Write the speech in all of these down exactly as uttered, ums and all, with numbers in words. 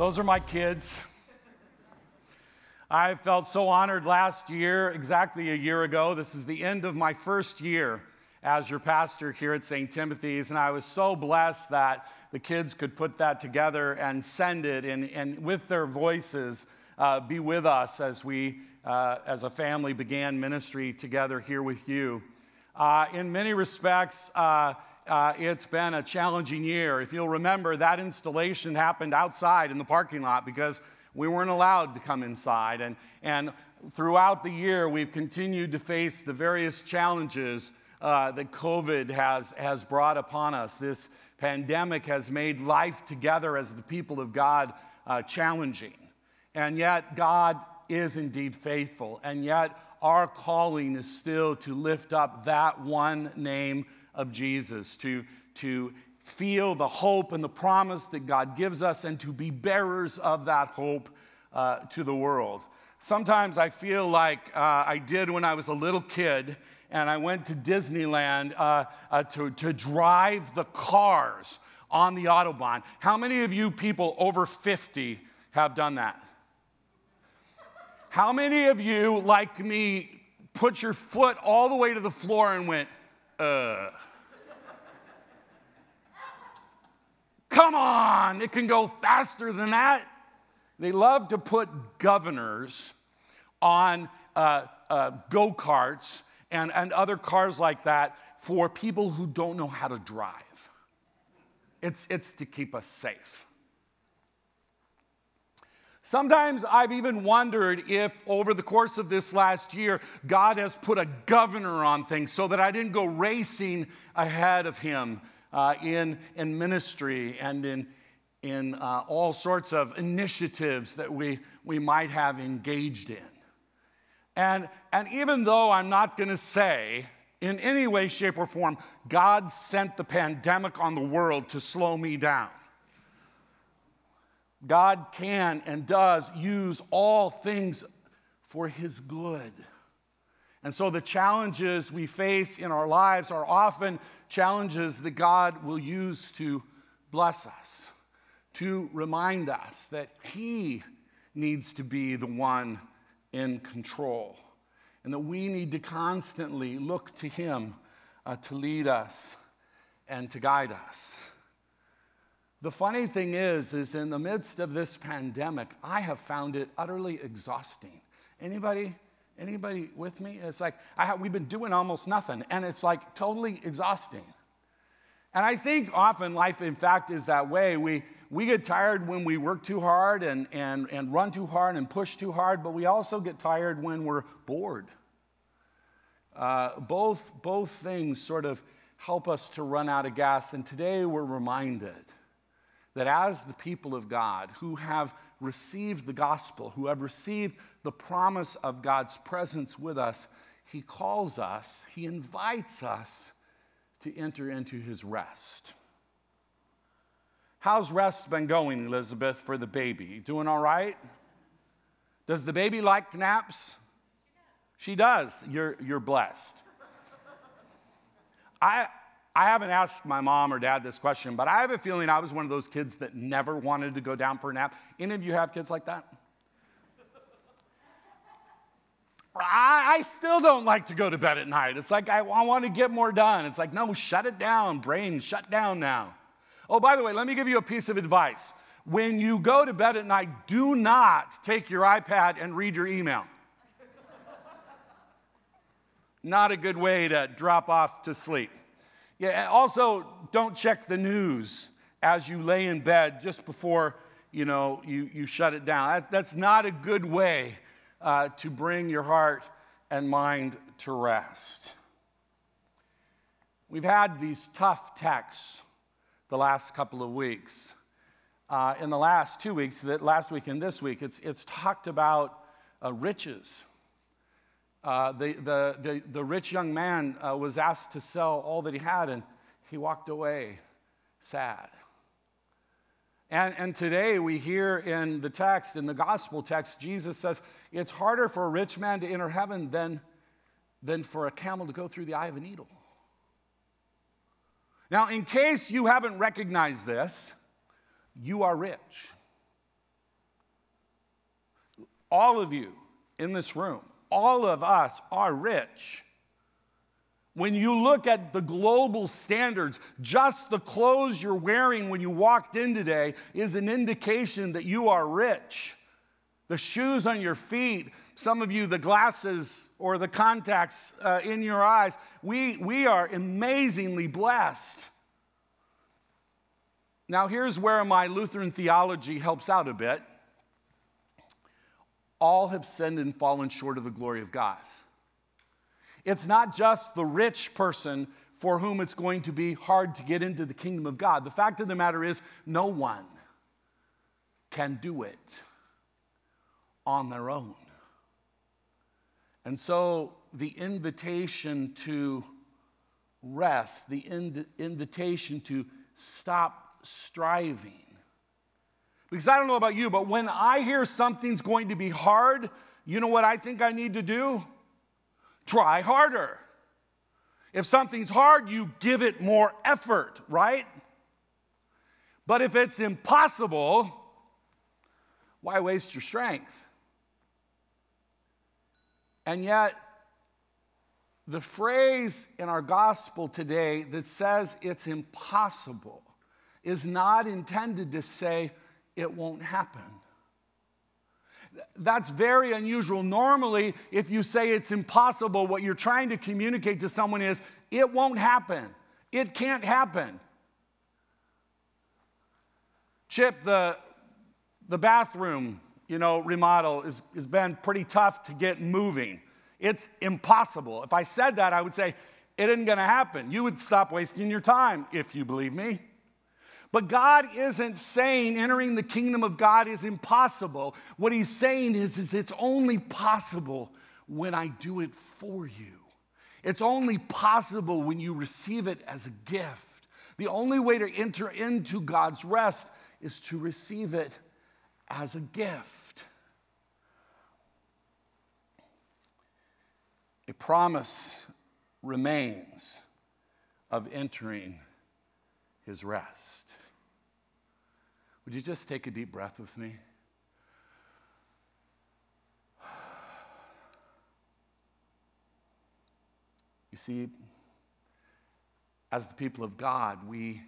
Those are my kids. I felt so honored last year, exactly a year ago. This is the end of my first year as your pastor here at Saint Timothy's, and I was so blessed that the kids could put that together and send it, and, and with their voices uh, be with us as we, uh, as a family, began ministry together here with you. Uh, in many respects, uh, uh, it's been a challenging year. If you'll remember, that installation happened outside in the parking lot because we weren't allowed to come inside, and, and throughout the year, we've continued to face the various challenges uh, that COVID has, has brought upon us. This pandemic has made life together as the people of God uh, challenging, and yet God is indeed faithful, and yet our calling is still to lift up that one name of Jesus, to, to feel the hope and the promise that God gives us, and to be bearers of that hope uh, to the world. Sometimes I feel like uh, I did when I was a little kid, and I went to Disneyland uh, uh, to, to drive the cars on the Autobahn. How many of you people over fifty have done that? How many of you, like me, put your foot all the way to the floor and went, uh... Come on, it can go faster than that. They love to put governors on uh, uh, go-karts and, and other cars like that for people who don't know how to drive. It's, it's to keep us safe. Sometimes I've even wondered if over the course of this last year, God has put a governor on things so that I didn't go racing ahead of him Uh, in, in ministry and in, in uh, all sorts of initiatives that we, we might have engaged in. And, and even though I'm not going to say in any way, shape, or form, God sent the pandemic on the world to slow me down, God can and does use all things for his good. And so the challenges we face in our lives are often challenges that God will use to bless us, to remind us that he needs to be the one in control, and that we need to constantly look to him uh, to lead us and to guide us. The funny thing is, is in the midst of this pandemic, I have found it utterly exhausting. Anybody? Anybody with me? It's like, I have, we've been doing almost nothing, and it's like totally exhausting. And I think often life, in fact, is that way. We, we get tired when we work too hard and, and, and run too hard and push too hard, but we also get tired when we're bored. Uh, both, both things sort of help us to run out of gas, and today we're reminded that as the people of God who have received the gospel, who have received the promise of God's presence with us, he calls us, he invites us to enter into his rest. How's rest been going, Elizabeth, for the baby? Doing all right? Does the baby like naps? She does. You're, you're blessed. I, I haven't asked my mom or dad this question, but I have a feeling I was one of those kids that never wanted to go down for a nap. Any of you have kids like that? I, I still don't like to go to bed at night. It's like, I, I want to get more done. It's like, no, shut it down, brain, shut down now. Oh, by the way, let me give you a piece of advice. When you go to bed at night, do not take your iPad and read your email. Not a good way to drop off to sleep. Yeah, also, don't check the news as you lay in bed just before, you know, you, you shut it down. That, that's not a good way uh, to bring your heart and mind to rest. We've had these tough texts the last couple of weeks. Uh, in the last two weeks, that last week and this week, it's, it's talked about uh, riches. Uh, the, the, the, the rich young man uh, was asked to sell all that he had, and he walked away sad. And, and today we hear in the text, in the gospel text, Jesus says, it's harder for a rich man to enter heaven than, than for a camel to go through the eye of a needle. Now, in case you haven't recognized this, you are rich. all of you in this room, all of us are rich. When you look at the global standards, just the clothes you're wearing when you walked in today is an indication that you are rich. The shoes on your feet, some of you, the glasses or the contacts uh, in your eyes, we, we are amazingly blessed. Now, here's where my Lutheran theology helps out a bit. All have sinned and fallen short of the glory of God. It's not just the rich person for whom it's going to be hard to get into the kingdom of God. The fact of the matter is, no one can do it on their own. And so the invitation to rest, the in- invitation to stop striving. Because I don't know about you, but when I hear something's going to be hard, you know what I think I need to do? Try harder. If something's hard, you give it more effort, right? But if it's impossible, why waste your strength? And yet, the phrase in our gospel today that says it's impossible is not intended to say it won't happen. That's very unusual. Normally, if you say it's impossible, what you're trying to communicate to someone is, it won't happen. It can't happen. Chip, the, the bathroom, you know, remodel is, has been pretty tough to get moving. It's impossible. If I said that, I would say, it isn't going to happen. You would stop wasting your time, if you believe me. But God isn't saying entering the kingdom of God is impossible. What he's saying is, is it's only possible when I do it for you. It's only possible when you receive it as a gift. The only way to enter into God's rest is to receive it as a gift. A promise remains of entering his rest. Would you just take a deep breath with me? You see, as the people of God, we,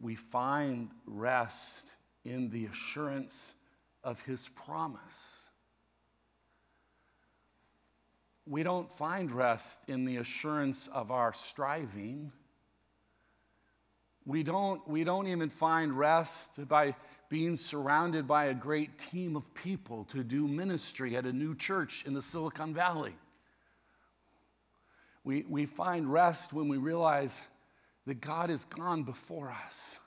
we find rest in the assurance of his promise. We don't find rest in the assurance of our striving. We don't, we don't even find rest by being surrounded by a great team of people to do ministry at a new church in the Silicon Valley. We, we find rest when we realize that God has gone before us,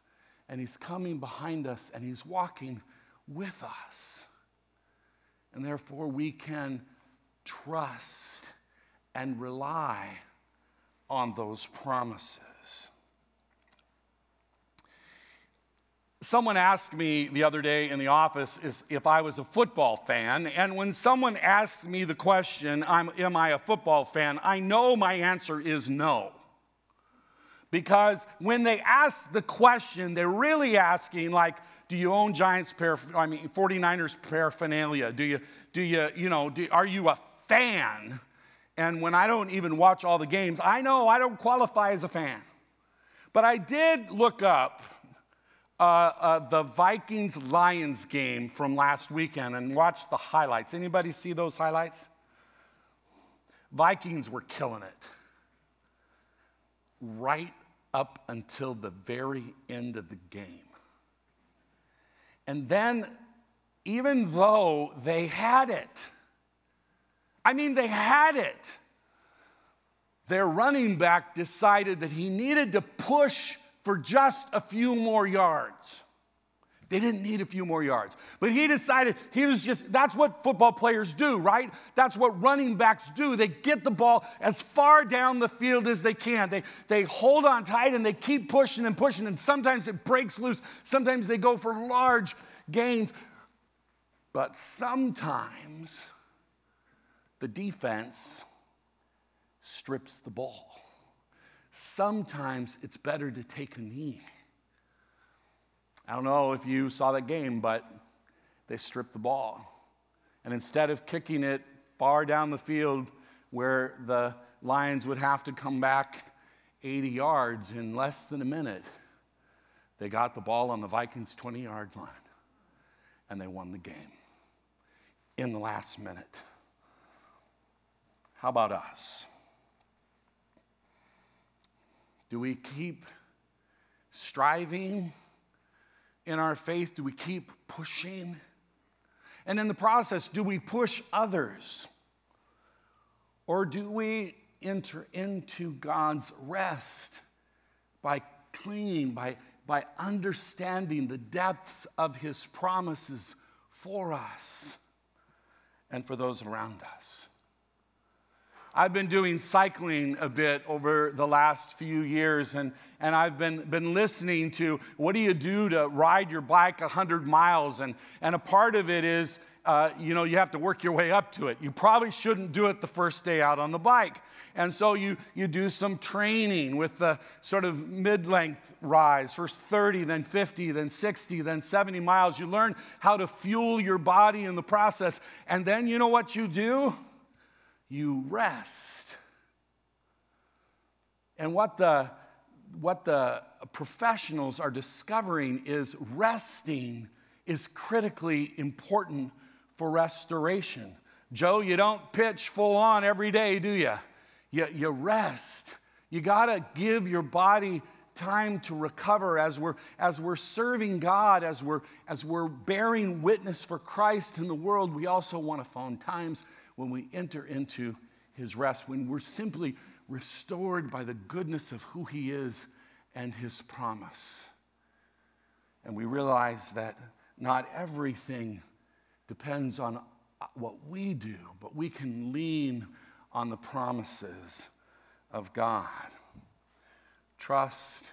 and he's coming behind us, and he's walking with us. And therefore, we can trust and rely on those promises. Someone asked me the other day in the office is if I was a football fan, and when someone asks me the question, I'm, am I a football fan, I know my answer is no. Because when they ask the question, they're really asking, like, do you own Giants paraphernalia, I mean, 49ers paraphernalia? Do you, do you, you know, do, are you a fan? And when I don't even watch all the games, I know I don't qualify as a fan. But I did look up Uh, uh, the Vikings-Lions game from last weekend and watched the highlights. Anybody see those highlights? Vikings were killing it. Right up until the very end of the game. And then, even though they had it, I mean, they had it, their running back decided that he needed to push for just a few more yards. They didn't need a few more yards. But he decided, he was just, that's what football players do, right? That's what running backs do. They get the ball as far down the field as they can. They, they hold on tight and they keep pushing and pushing, and sometimes it breaks loose. Sometimes they go for large gains. But sometimes the defense strips the ball. Sometimes it's better to take a knee. I don't know if you saw that game, but they stripped the ball. And instead of kicking it far down the field where the Lions would have to come back eighty yards in less than a minute, they got the ball on the Vikings' twenty-yard line, and they won the game in the last minute. How about us? Do we keep striving in our faith? Do we keep pushing? And in the process, do we push others? Or do we enter into God's rest by clinging, by, by understanding the depths of his promises for us and for those around us? I've been doing cycling a bit over the last few years, and, and I've been, been listening to what do you do to ride your bike one hundred miles, and, and a part of it is, uh, you know, you have to work your way up to it. You probably shouldn't do it the first day out on the bike, and so you, you do some training with the sort of mid-length rise, first thirty, then fifty, then sixty, then seventy miles. You learn how to fuel your body in the process, and then you know what you do? You rest. And what the, what the professionals are discovering is resting is critically important for restoration. Joe, you don't pitch full on every day, do you? You, you rest. You got to give your body time to recover as we're, as we're serving God, as we're, as we're bearing witness for Christ in the world. We also want to find times when we enter into his rest, when we're simply restored by the goodness of who he is and his promise. And we realize that not everything depends on what we do, but we can lean on the promises of God. Trust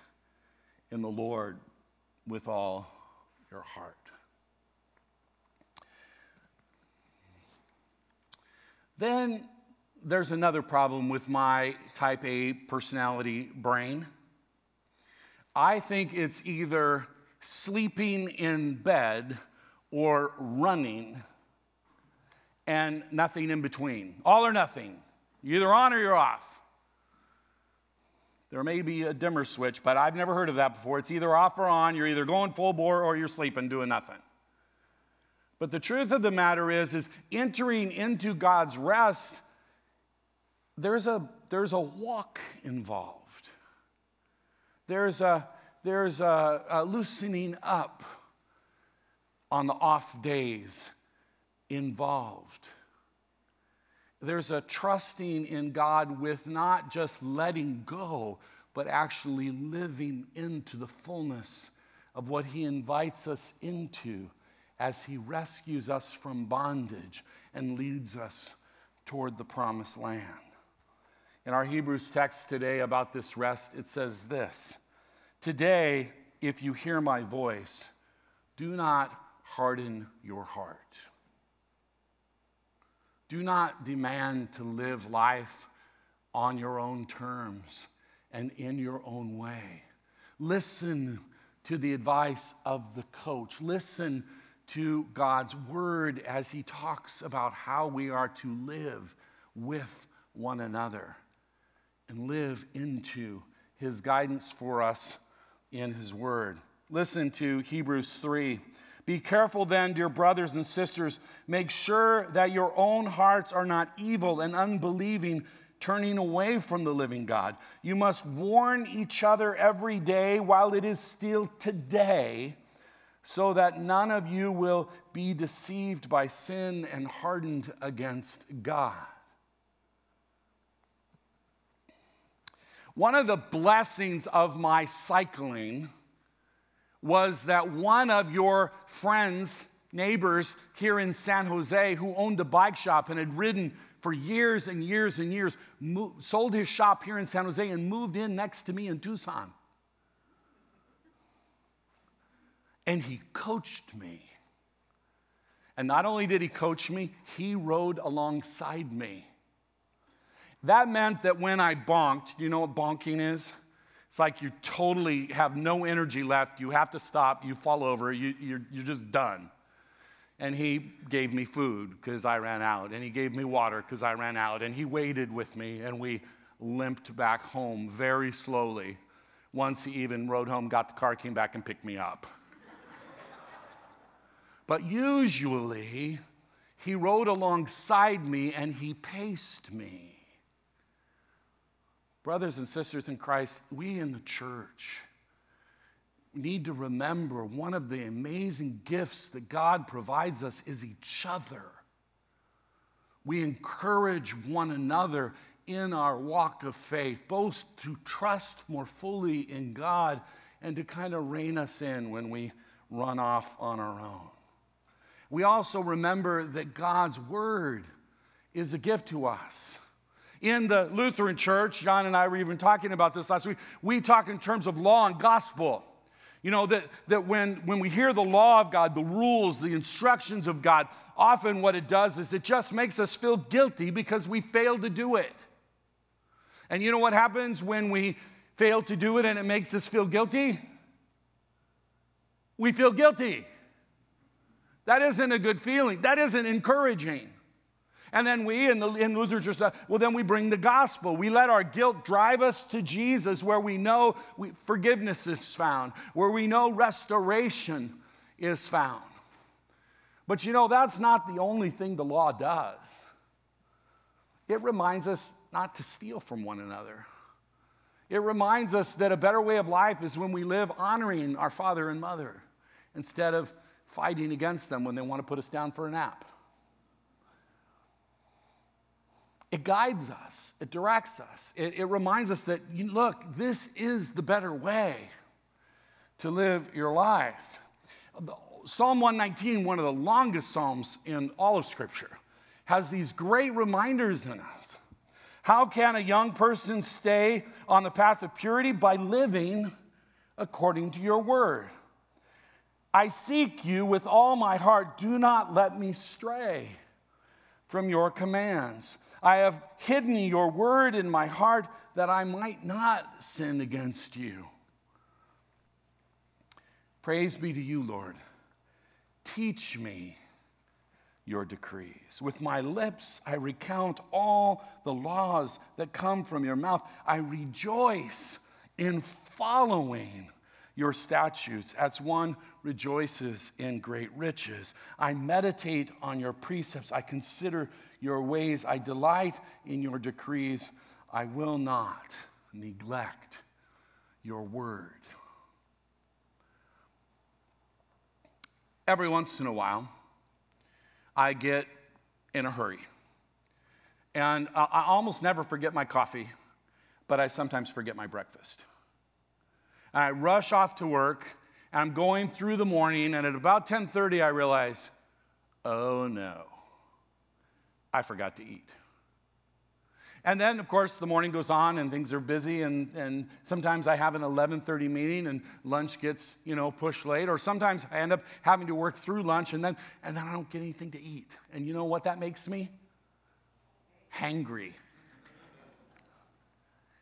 in the Lord with all your heart. Then there's another problem with my type A personality brain. I think it's either sleeping in bed or running and nothing in between. All or nothing. You're either on or you're off. There may be a dimmer switch, but I've never heard of that before. It's either off or on. You're either going full bore or you're sleeping, doing nothing. But the truth of the matter is, is entering into God's rest, there's a, there's a walk involved. There's, a, there's a, a loosening up on the off days involved. There's a trusting in God with not just letting go, but actually living into the fullness of what he invites us into as he rescues us from bondage and leads us toward the promised land. In our Hebrews text today about this rest, it says this: "Today, if you hear my voice, do not harden your heart." Do not demand to live life on your own terms and in your own way. Listen to the advice of the coach. Listen to God's word as he talks about how we are to live with one another and live into his guidance for us in his word. Listen to Hebrews three. "Be careful then, dear brothers and sisters, make sure that your own hearts are not evil and unbelieving, turning away from the living God. You must warn each other every day while it is still today, so that none of you will be deceived by sin and hardened against God." One of the blessings of my cycling was that one of your friends, neighbors here in San Jose, who owned a bike shop and had ridden for years and years and years, moved, sold his shop here in San Jose and moved in next to me in Tucson. And he coached me. And not only did he coach me, he rode alongside me. That meant that when I bonked, do you know what bonking is? It's like you totally have no energy left. You have to stop. You fall over. You, you're, you're just done. and he gave me food because I ran out, and he gave me water because I ran out, and he waited with me, and we limped back home very slowly. Once he even rode home, got the car, came back, and picked me up. But usually, he rode alongside me and he paced me. Brothers and sisters in Christ, we in the church need to remember one of the amazing gifts that God provides us is each other. We encourage one another in our walk of faith, both to trust more fully in God and to kind of rein us in when we run off on our own. We also remember that God's word is a gift to us. In the Lutheran church, John and I were even talking about this last week, we talk in terms of law and gospel. You know, that, that when, when we hear the law of God, the rules, the instructions of God, often what it does is it just makes us feel guilty because we fail to do it. And you know what happens when we fail to do it and it makes us feel guilty? We feel guilty. That isn't a good feeling. That isn't encouraging. And then we, in the in literature, well, then we bring the gospel. We let our guilt drive us to Jesus, where we know we, forgiveness is found, where we know restoration is found. But you know, that's not the only thing the law does. It reminds us not to steal from one another. It reminds us that a better way of life is when we live honoring our father and mother instead of fighting against them when they want to put us down for a nap. It guides us. It directs us. It, it reminds us that, look, this is the better way to live your life. Psalm one nineteen, one of the longest psalms in all of Scripture, has these great reminders in us. How can a young person stay on the path of purity? By living according to your word. I seek you with all my heart. Do not let me stray from your commands. I have hidden your word in my heart that I might not sin against you. Praise be to you, Lord. Teach me your decrees. With my lips, I recount all the laws that come from your mouth. I rejoice in following your statutes, as one rejoices in great riches. I meditate on your precepts. I consider your ways. I delight in your decrees. I will not neglect your word. Every once in a while, I get in a hurry. And I almost never forget my coffee, but I sometimes forget my breakfast. And I rush off to work, and I'm going through the morning, and at about ten thirty, I realize, oh no, I forgot to eat. And then, of course, the morning goes on, and things are busy, and, and sometimes I have an eleven thirty meeting, and lunch gets, you know, pushed late, or sometimes I end up having to work through lunch, and then, and then I don't get anything to eat. And you know what that makes me? Hangry.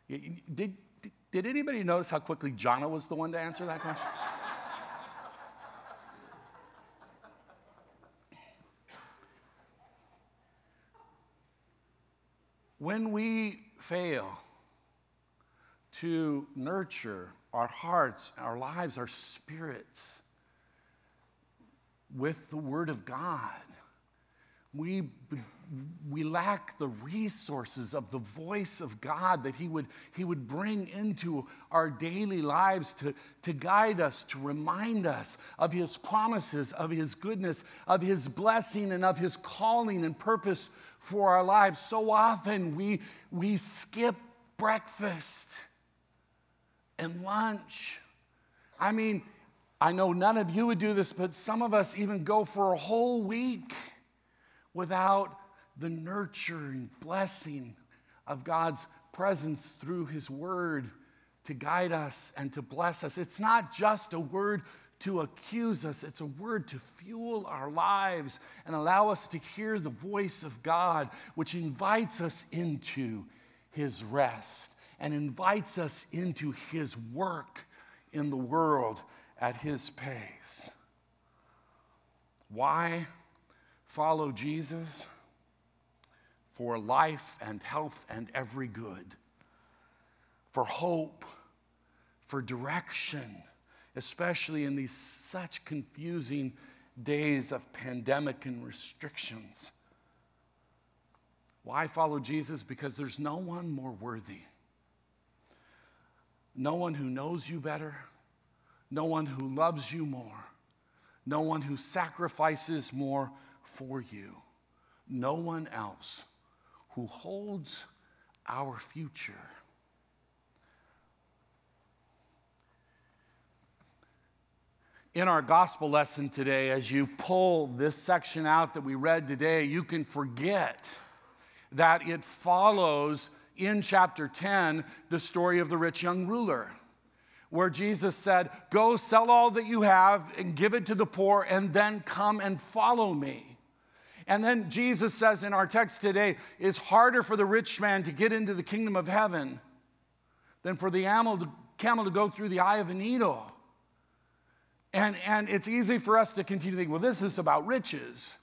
Did Did anybody notice how quickly Jonna was the one to answer that question? When we fail to nurture our hearts, our lives, our spirits with the Word of God, we we lack the resources of the voice of God that he would, he would bring into our daily lives to, to guide us, to remind us of his promises, of his goodness, of his blessing, and of his calling and purpose for our lives. So often we, we skip breakfast and lunch. I mean, I know none of you would do this, but some of us even go for a whole week without the nurturing blessing of God's presence through his word to guide us and to bless us. It's not just a word to accuse us. It's a word to fuel our lives and allow us to hear the voice of God, which invites us into his rest and invites us into his work in the world at his pace. Why Follow Jesus for life and health and every good, for hope, for direction, especially in these such confusing days of pandemic and restrictions. Why follow Jesus? Because there's no one more worthy. No one who knows you better. No one who loves you more. No one who sacrifices more for you. No one else who holds our future. In our gospel lesson today, as you pull this section out that we read today, you can forget that it follows in chapter ten the story of the rich young ruler, where Jesus said, "Go sell all that you have and give it to the poor, and then come and follow me." And then Jesus says in our text today, it's harder for the rich man to get into the kingdom of heaven than for the camel to go through the eye of a needle. And, and it's easy for us to continue to think, well, this is about riches.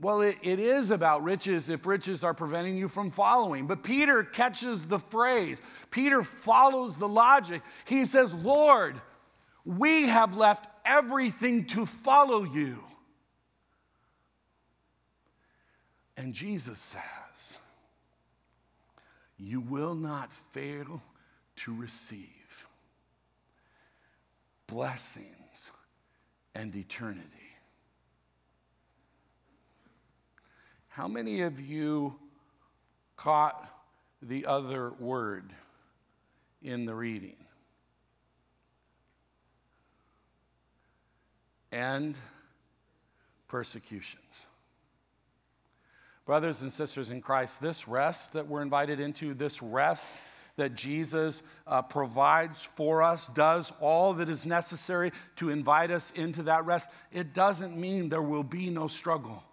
Well, it, it is about riches if riches are preventing you from following. But Peter catches the phrase. Peter follows the logic. He says, "Lord, we have left everything to follow you." And Jesus says, "You will not fail to receive blessings and eternity." How many of you caught the other word in the reading? And persecutions. Brothers and sisters in Christ, this rest that we're invited into, this rest that Jesus uh, provides for us, does all that is necessary to invite us into that rest. It doesn't mean there will be no struggle.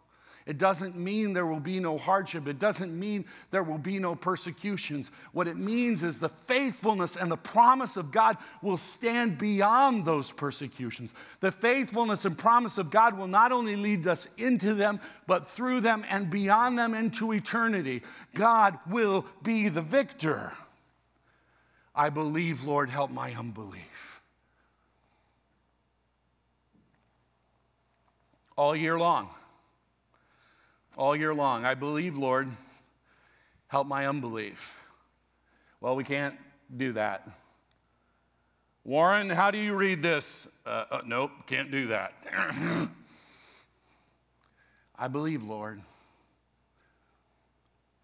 It doesn't mean there will be no hardship. It doesn't mean there will be no persecutions. What it means is the faithfulness and the promise of God will stand beyond those persecutions. The faithfulness and promise of God will not only lead us into them, but through them and beyond them into eternity. God will be the victor. I believe, Lord, help my unbelief. All year long. All year long. I believe, Lord, help my unbelief. Well, we can't do that. Warren, how do you read this? Uh, uh, nope, can't do that. I believe, Lord,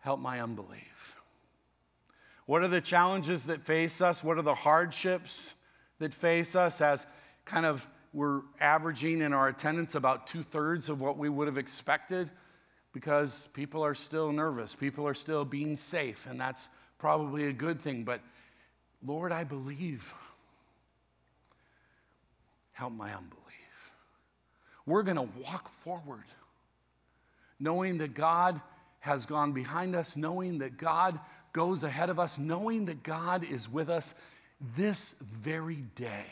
help my unbelief. What are the challenges that face us? What are the hardships that face us as kind of we're averaging in our attendance about two-thirds of what we would have expected because people are still nervous. People are still being safe, and that's probably a good thing. But, Lord, I believe. Help my unbelief. We're going to walk forward knowing that God has gone behind us, knowing that God goes ahead of us, knowing that God is with us this very day.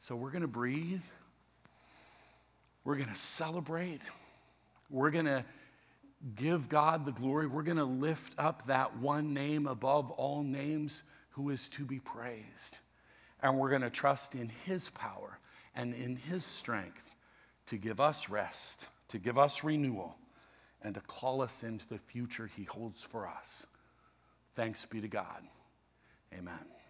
So we're going to breathe. We're going to celebrate. We're going to give God the glory. We're going to lift up that one name above all names who is to be praised. And we're going to trust in his power and in his strength to give us rest, to give us renewal, and to call us into the future he holds for us. Thanks be to God. Amen.